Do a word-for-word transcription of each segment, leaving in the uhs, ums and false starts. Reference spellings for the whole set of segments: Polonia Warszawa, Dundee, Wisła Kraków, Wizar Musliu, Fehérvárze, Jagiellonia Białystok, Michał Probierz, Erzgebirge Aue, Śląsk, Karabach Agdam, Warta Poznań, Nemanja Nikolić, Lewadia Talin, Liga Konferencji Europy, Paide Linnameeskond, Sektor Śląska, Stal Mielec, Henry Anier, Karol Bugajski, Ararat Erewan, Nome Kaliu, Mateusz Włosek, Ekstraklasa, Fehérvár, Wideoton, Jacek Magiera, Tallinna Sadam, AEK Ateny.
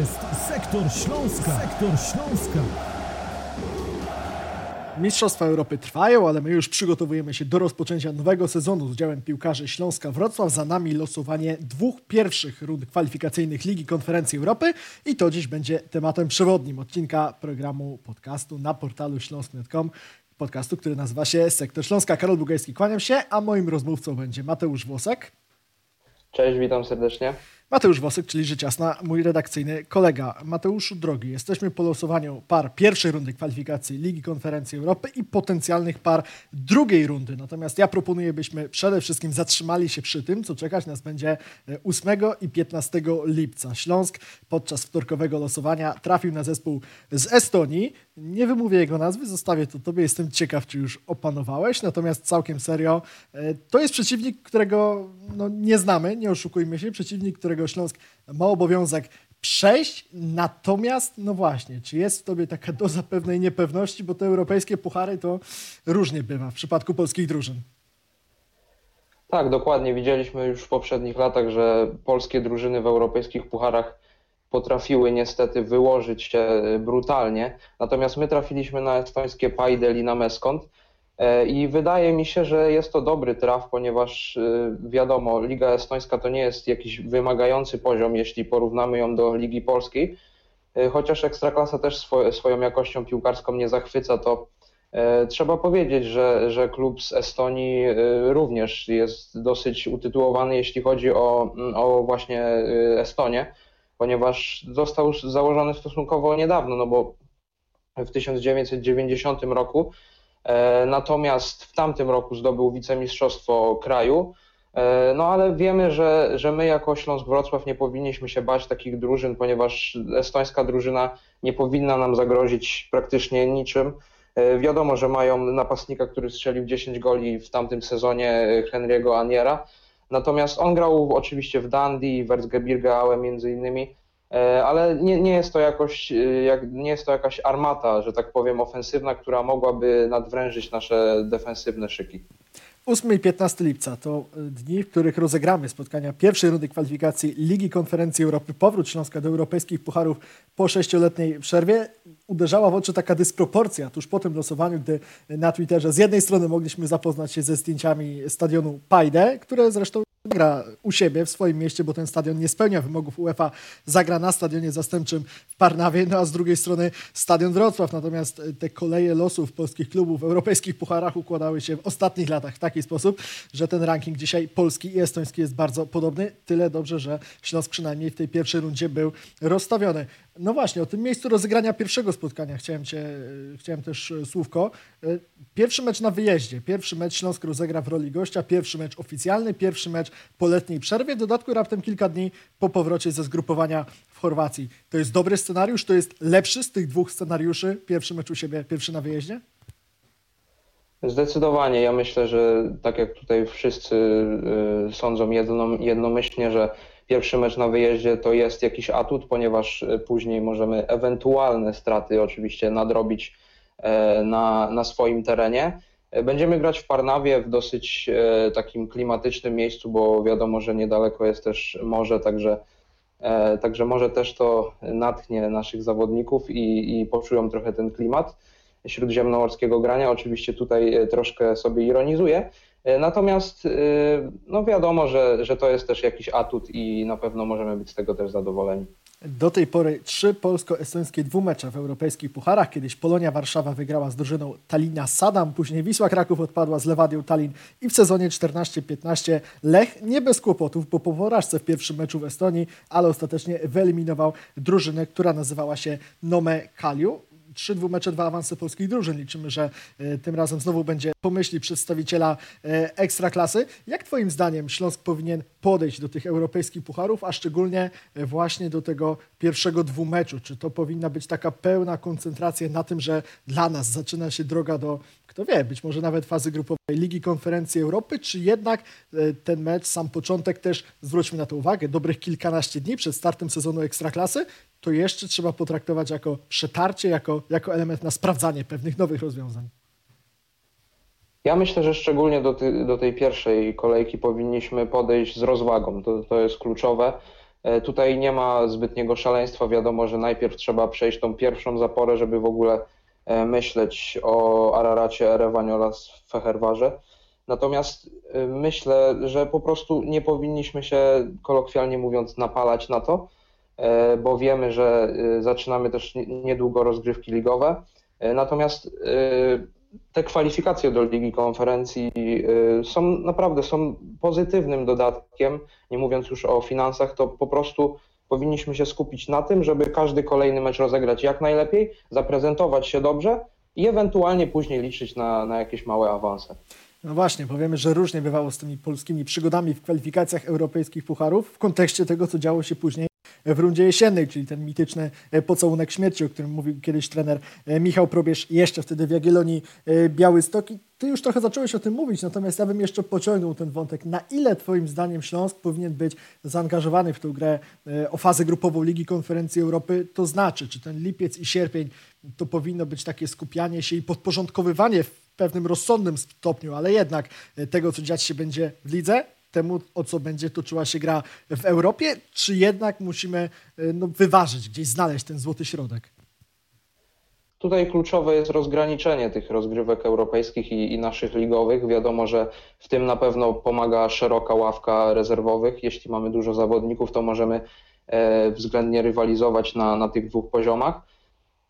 jest Sektor Śląska. Sektor Śląska. Mistrzostwa Europy trwają, ale my już przygotowujemy się do rozpoczęcia nowego sezonu z udziałem piłkarzy Śląska Wrocław. Za nami losowanie dwóch pierwszych rund kwalifikacyjnych Ligi Konferencji Europy i to dziś będzie tematem przewodnim odcinka programu podcastu na portalu śląsk kropka com. Podcastu, który nazywa się Sektor Śląska. Karol Bugajski, kłaniam się, a moim rozmówcą będzie Mateusz Włosek. Cześć, witam serdecznie. Mateusz Włosek, czyli rzecz jasna, mój redakcyjny kolega. Mateuszu drogi, jesteśmy po losowaniu par pierwszej rundy kwalifikacji Ligi Konferencji Europy i potencjalnych par drugiej rundy. Natomiast ja proponuję, byśmy przede wszystkim zatrzymali się przy tym, co czekać nas będzie ósmego i piętnastego lipca. Śląsk podczas wtorkowego losowania trafił na zespół z Estonii. Nie wymówię jego nazwy, zostawię to tobie. Jestem ciekaw, czy już opanowałeś. Natomiast całkiem serio, to jest przeciwnik, którego no, nie znamy, nie oszukujmy się. Przeciwnik, którego Śląsk ma obowiązek przejść, natomiast no właśnie, czy jest w tobie taka doza pewnej niepewności, bo te europejskie puchary to różnie bywa w przypadku polskich drużyn. Tak, dokładnie. Widzieliśmy już w poprzednich latach, że polskie drużyny w europejskich pucharach potrafiły niestety wyłożyć się brutalnie, natomiast my trafiliśmy na estońskie Paide Linnameeskond i wydaje mi się, że jest to dobry traf, ponieważ wiadomo, Liga Estońska to nie jest jakiś wymagający poziom, jeśli porównamy ją do Ligi Polskiej, chociaż Ekstraklasa też swo- swoją jakością piłkarską nie zachwyca, to trzeba powiedzieć, że, że klub z Estonii również jest dosyć utytułowany, jeśli chodzi o, o właśnie Estonię, ponieważ został założony stosunkowo niedawno, no bo w tysiąc dziewięćset dziewięćdziesiątym roku. Natomiast w tamtym roku zdobył wicemistrzostwo kraju, no ale wiemy, że, że my jako Śląsk Wrocław nie powinniśmy się bać takich drużyn, ponieważ estońska drużyna nie powinna nam zagrozić praktycznie niczym. Wiadomo, że mają napastnika, który strzelił dziesięć goli w tamtym sezonie, Henry'ego Aniera, natomiast on grał oczywiście w Dundee, w Erzgebirge Aue między innymi. Ale nie, nie, jest to jakoś, jak, nie jest to jakaś armata, że tak powiem, ofensywna, która mogłaby nadwrężyć nasze defensywne szyki. ósmego i piętnastego lipca to dni, w których rozegramy spotkania pierwszej rundy kwalifikacji Ligi Konferencji Europy. Powrót Śląska do europejskich pucharów po sześcioletniej przerwie. Uderzała w oczy taka dysproporcja tuż po tym losowaniu, gdy na Twitterze z jednej strony mogliśmy zapoznać się ze zdjęciami stadionu Paide, które zresztą gra u siebie, w swoim mieście, bo ten stadion nie spełnia wymogów UEFA, zagra na stadionie zastępczym w Parnawie, no a z drugiej strony stadion Wrocław. Natomiast te koleje losów polskich klubów w europejskich pucharach układały się w ostatnich latach w taki sposób, że ten ranking dzisiaj polski i estoński jest bardzo podobny. Tyle dobrze, że Śląsk przynajmniej w tej pierwszej rundzie był rozstawiony. No właśnie, o tym miejscu rozegrania pierwszego spotkania chciałem, cię, chciałem też słówko. Pierwszy mecz na wyjeździe, pierwszy mecz Śląsk rozegra w roli gościa, pierwszy mecz oficjalny, pierwszy mecz po letniej przerwie, w dodatku raptem kilka dni po powrocie ze zgrupowania w Chorwacji. To jest dobry scenariusz, to jest lepszy z tych dwóch scenariuszy, pierwszy mecz u siebie, pierwszy na wyjeździe? Zdecydowanie, ja myślę, że tak jak tutaj wszyscy sądzą jedno, jednomyślnie, że pierwszy mecz na wyjeździe to jest jakiś atut, ponieważ później możemy ewentualne straty oczywiście nadrobić na, na swoim terenie. Będziemy grać w Parnawie w dosyć takim klimatycznym miejscu, bo wiadomo, że niedaleko jest też morze, także, także może też to natchnie naszych zawodników i, i poczują trochę ten klimat śródziemnomorskiego grania. Oczywiście tutaj troszkę sobie ironizuję. Natomiast no wiadomo, że, że to jest też jakiś atut i na pewno możemy być z tego też zadowoleni. Do tej pory trzy polsko-estońskie dwumecze w europejskich pucharach. Kiedyś Polonia Warszawa wygrała z drużyną Tallinna Sadam, później Wisła Kraków odpadła z Lewadią Talin i w sezonie czternaście piętnaście Lech nie bez kłopotów, bo po porażce w pierwszym meczu w Estonii, ale ostatecznie wyeliminował drużynę, która nazywała się Nome Kaliu. Trzy dwumecze, dwa awanse polskich drużyn. Liczymy, że y, tym razem znowu będzie po myśli przedstawiciela y, Ekstraklasy. Jak twoim zdaniem Śląsk powinien podejść do tych europejskich pucharów, a szczególnie y, właśnie do tego pierwszego dwumeczu? Czy to powinna być taka pełna koncentracja na tym, że dla nas zaczyna się droga do, kto wie, być może nawet fazy grupowej Ligi Konferencji Europy, czy jednak y, ten mecz, sam początek też, zwróćmy na to uwagę, dobrych kilkanaście dni przed startem sezonu Ekstraklasy, to jeszcze trzeba potraktować jako przetarcie, jako, jako element na sprawdzanie pewnych nowych rozwiązań. Ja myślę, że szczególnie do, ty, do tej pierwszej kolejki powinniśmy podejść z rozwagą. To, to jest kluczowe. Tutaj nie ma zbytniego szaleństwa, wiadomo, że najpierw trzeba przejść tą pierwszą zaporę, żeby w ogóle myśleć o Araracie, Erewanie oraz Fehérvárze. Natomiast myślę, że po prostu nie powinniśmy się, kolokwialnie mówiąc, napalać na to, bo wiemy, że zaczynamy też niedługo rozgrywki ligowe. Natomiast te kwalifikacje do Ligi Konferencji są naprawdę są pozytywnym dodatkiem, nie mówiąc już o finansach, to po prostu powinniśmy się skupić na tym, żeby każdy kolejny mecz rozegrać jak najlepiej, zaprezentować się dobrze i ewentualnie później liczyć na, na jakieś małe awanse. No właśnie, bo wiemy, że różnie bywało z tymi polskimi przygodami w kwalifikacjach europejskich pucharów w kontekście tego, co działo się później w rundzie jesiennej, czyli ten mityczny pocałunek śmierci, o którym mówił kiedyś trener Michał Probierz, jeszcze wtedy w Jagiellonii Białystok. I ty już trochę zacząłeś o tym mówić, natomiast ja bym jeszcze pociągnął ten wątek. Na ile twoim zdaniem Śląsk powinien być zaangażowany w tę grę o fazę grupową Ligi Konferencji Europy? To znaczy, czy ten lipiec i sierpień to powinno być takie skupianie się i podporządkowywanie w pewnym rozsądnym stopniu, ale jednak tego, co dziać się będzie w lidze? Temu, o co będzie toczyła się gra w Europie, czy jednak musimy no, wyważyć, gdzieś znaleźć ten złoty środek? Tutaj kluczowe jest rozgraniczenie tych rozgrywek europejskich i, i naszych ligowych. Wiadomo, że w tym na pewno pomaga szeroka ławka rezerwowych. Jeśli mamy dużo zawodników, to możemy e, względnie rywalizować na, na tych dwóch poziomach.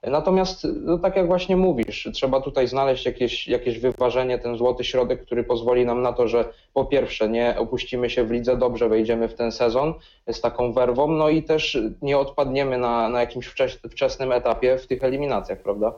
Natomiast, no, tak jak właśnie mówisz, trzeba tutaj znaleźć jakieś, jakieś wyważenie, ten złoty środek, który pozwoli nam na to, że po pierwsze nie opuścimy się w lidze, dobrze wejdziemy w ten sezon z taką werwą, no i też nie odpadniemy na, na jakimś wcześ, wczesnym etapie w tych eliminacjach, prawda?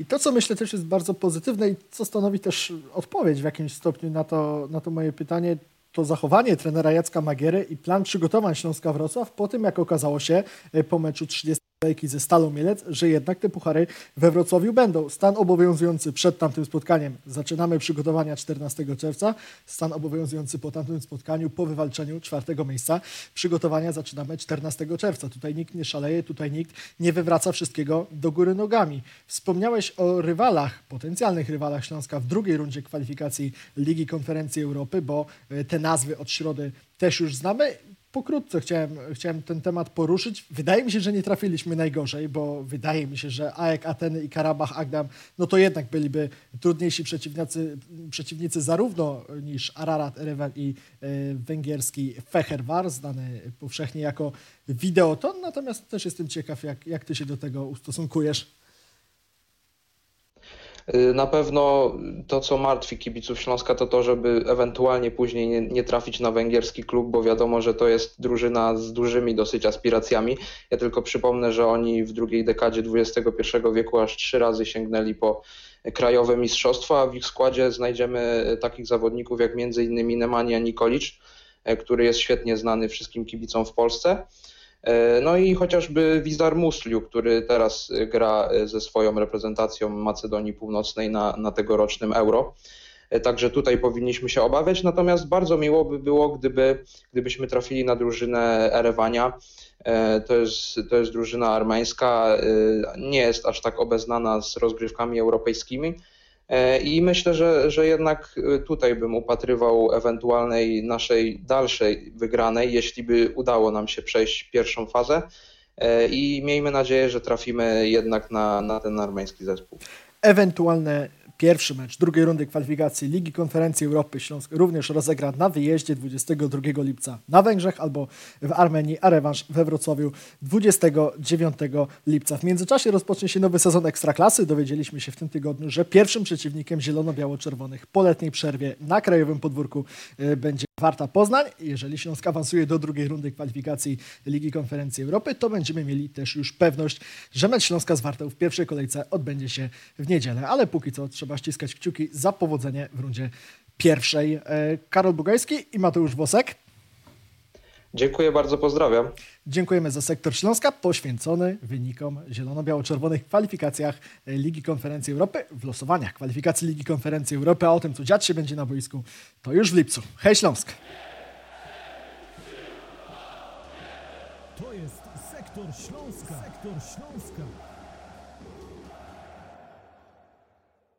I to, co myślę też jest bardzo pozytywne i co stanowi też odpowiedź w jakimś stopniu na to, na to moje pytanie, to zachowanie trenera Jacka Magiery i plan przygotowań Śląska Wrocław po tym, jak okazało się po meczu trzydziestej kolejki ze Stalą Mielec, że jednak te puchary we Wrocławiu będą. Stan obowiązujący przed tamtym spotkaniem. Zaczynamy przygotowania czternastego czerwca. Stan obowiązujący po tamtym spotkaniu, po wywalczeniu czwartego miejsca. Przygotowania zaczynamy czternastego czerwca. Tutaj nikt nie szaleje, tutaj nikt nie wywraca wszystkiego do góry nogami. Wspomniałeś o rywalach, potencjalnych rywalach Śląska w drugiej rundzie kwalifikacji Ligi Konferencji Europy, bo te nazwy od środy też już znamy. Pokrótce chciałem, chciałem ten temat poruszyć. Wydaje mi się, że nie trafiliśmy najgorzej, bo wydaje mi się, że A E K Ateny i Karabach Agdam, no to jednak byliby trudniejsi przeciwnicy, przeciwnicy zarówno niż Ararat Erewan i y, węgierski Fehérvár, znany powszechnie jako Wideoton. Natomiast też jestem ciekaw, jak, jak ty się do tego ustosunkujesz. Na pewno to, co martwi kibiców Śląska, to to, żeby ewentualnie później nie, nie trafić na węgierski klub, bo wiadomo, że to jest drużyna z dużymi dosyć aspiracjami. Ja tylko przypomnę, że oni w drugiej dekadzie dwudziestego pierwszego wieku aż trzy razy sięgnęli po krajowe mistrzostwa, a w ich składzie znajdziemy takich zawodników jak między innymi Nemanja Nikolić, który jest świetnie znany wszystkim kibicom w Polsce. No i chociażby Wizar Musliu, który teraz gra ze swoją reprezentacją Macedonii Północnej na, na tegorocznym Euro. Także tutaj powinniśmy się obawiać, natomiast bardzo miło by było, gdyby, gdybyśmy trafili na drużynę Erewania. To jest, to jest drużyna armeńska, nie jest aż tak obeznana z rozgrywkami europejskimi. I myślę, że, że jednak tutaj bym upatrywał ewentualnej naszej dalszej wygranej, jeśli by udało nam się przejść pierwszą fazę i miejmy nadzieję, że trafimy jednak na, na ten armeński zespół. Ewentualne pierwszy mecz drugiej rundy kwalifikacji Ligi Konferencji Europy Śląsk również rozegra na wyjeździe dwudziestego drugiego lipca na Węgrzech albo w Armenii, a rewanż we Wrocławiu dwudziestego dziewiątego lipca. W międzyczasie rozpocznie się nowy sezon Ekstraklasy. Dowiedzieliśmy się w tym tygodniu, że pierwszym przeciwnikiem zielono-biało-czerwonych po letniej przerwie na krajowym podwórku będzie Warta Poznań. Jeżeli Śląsk awansuje do drugiej rundy kwalifikacji Ligi Konferencji Europy, to będziemy mieli też już pewność, że mecz Śląska z Wartą w pierwszej kolejce odbędzie się w niedzielę, ale póki co trzeba Trzeba ściskać kciuki za powodzenie w rundzie pierwszej. Karol Bugajski i Mateusz Włosek. Dziękuję bardzo, pozdrawiam. Dziękujemy za Sektor Śląska poświęcony wynikom zielono-biało-czerwonych w kwalifikacjach Ligi Konferencji Europy, w losowaniach kwalifikacji Ligi Konferencji Europy, a o tym, co dziać się będzie na boisku, to już w lipcu. Hej Śląsk! To jest Sektor Śląska. Sektor Śląska.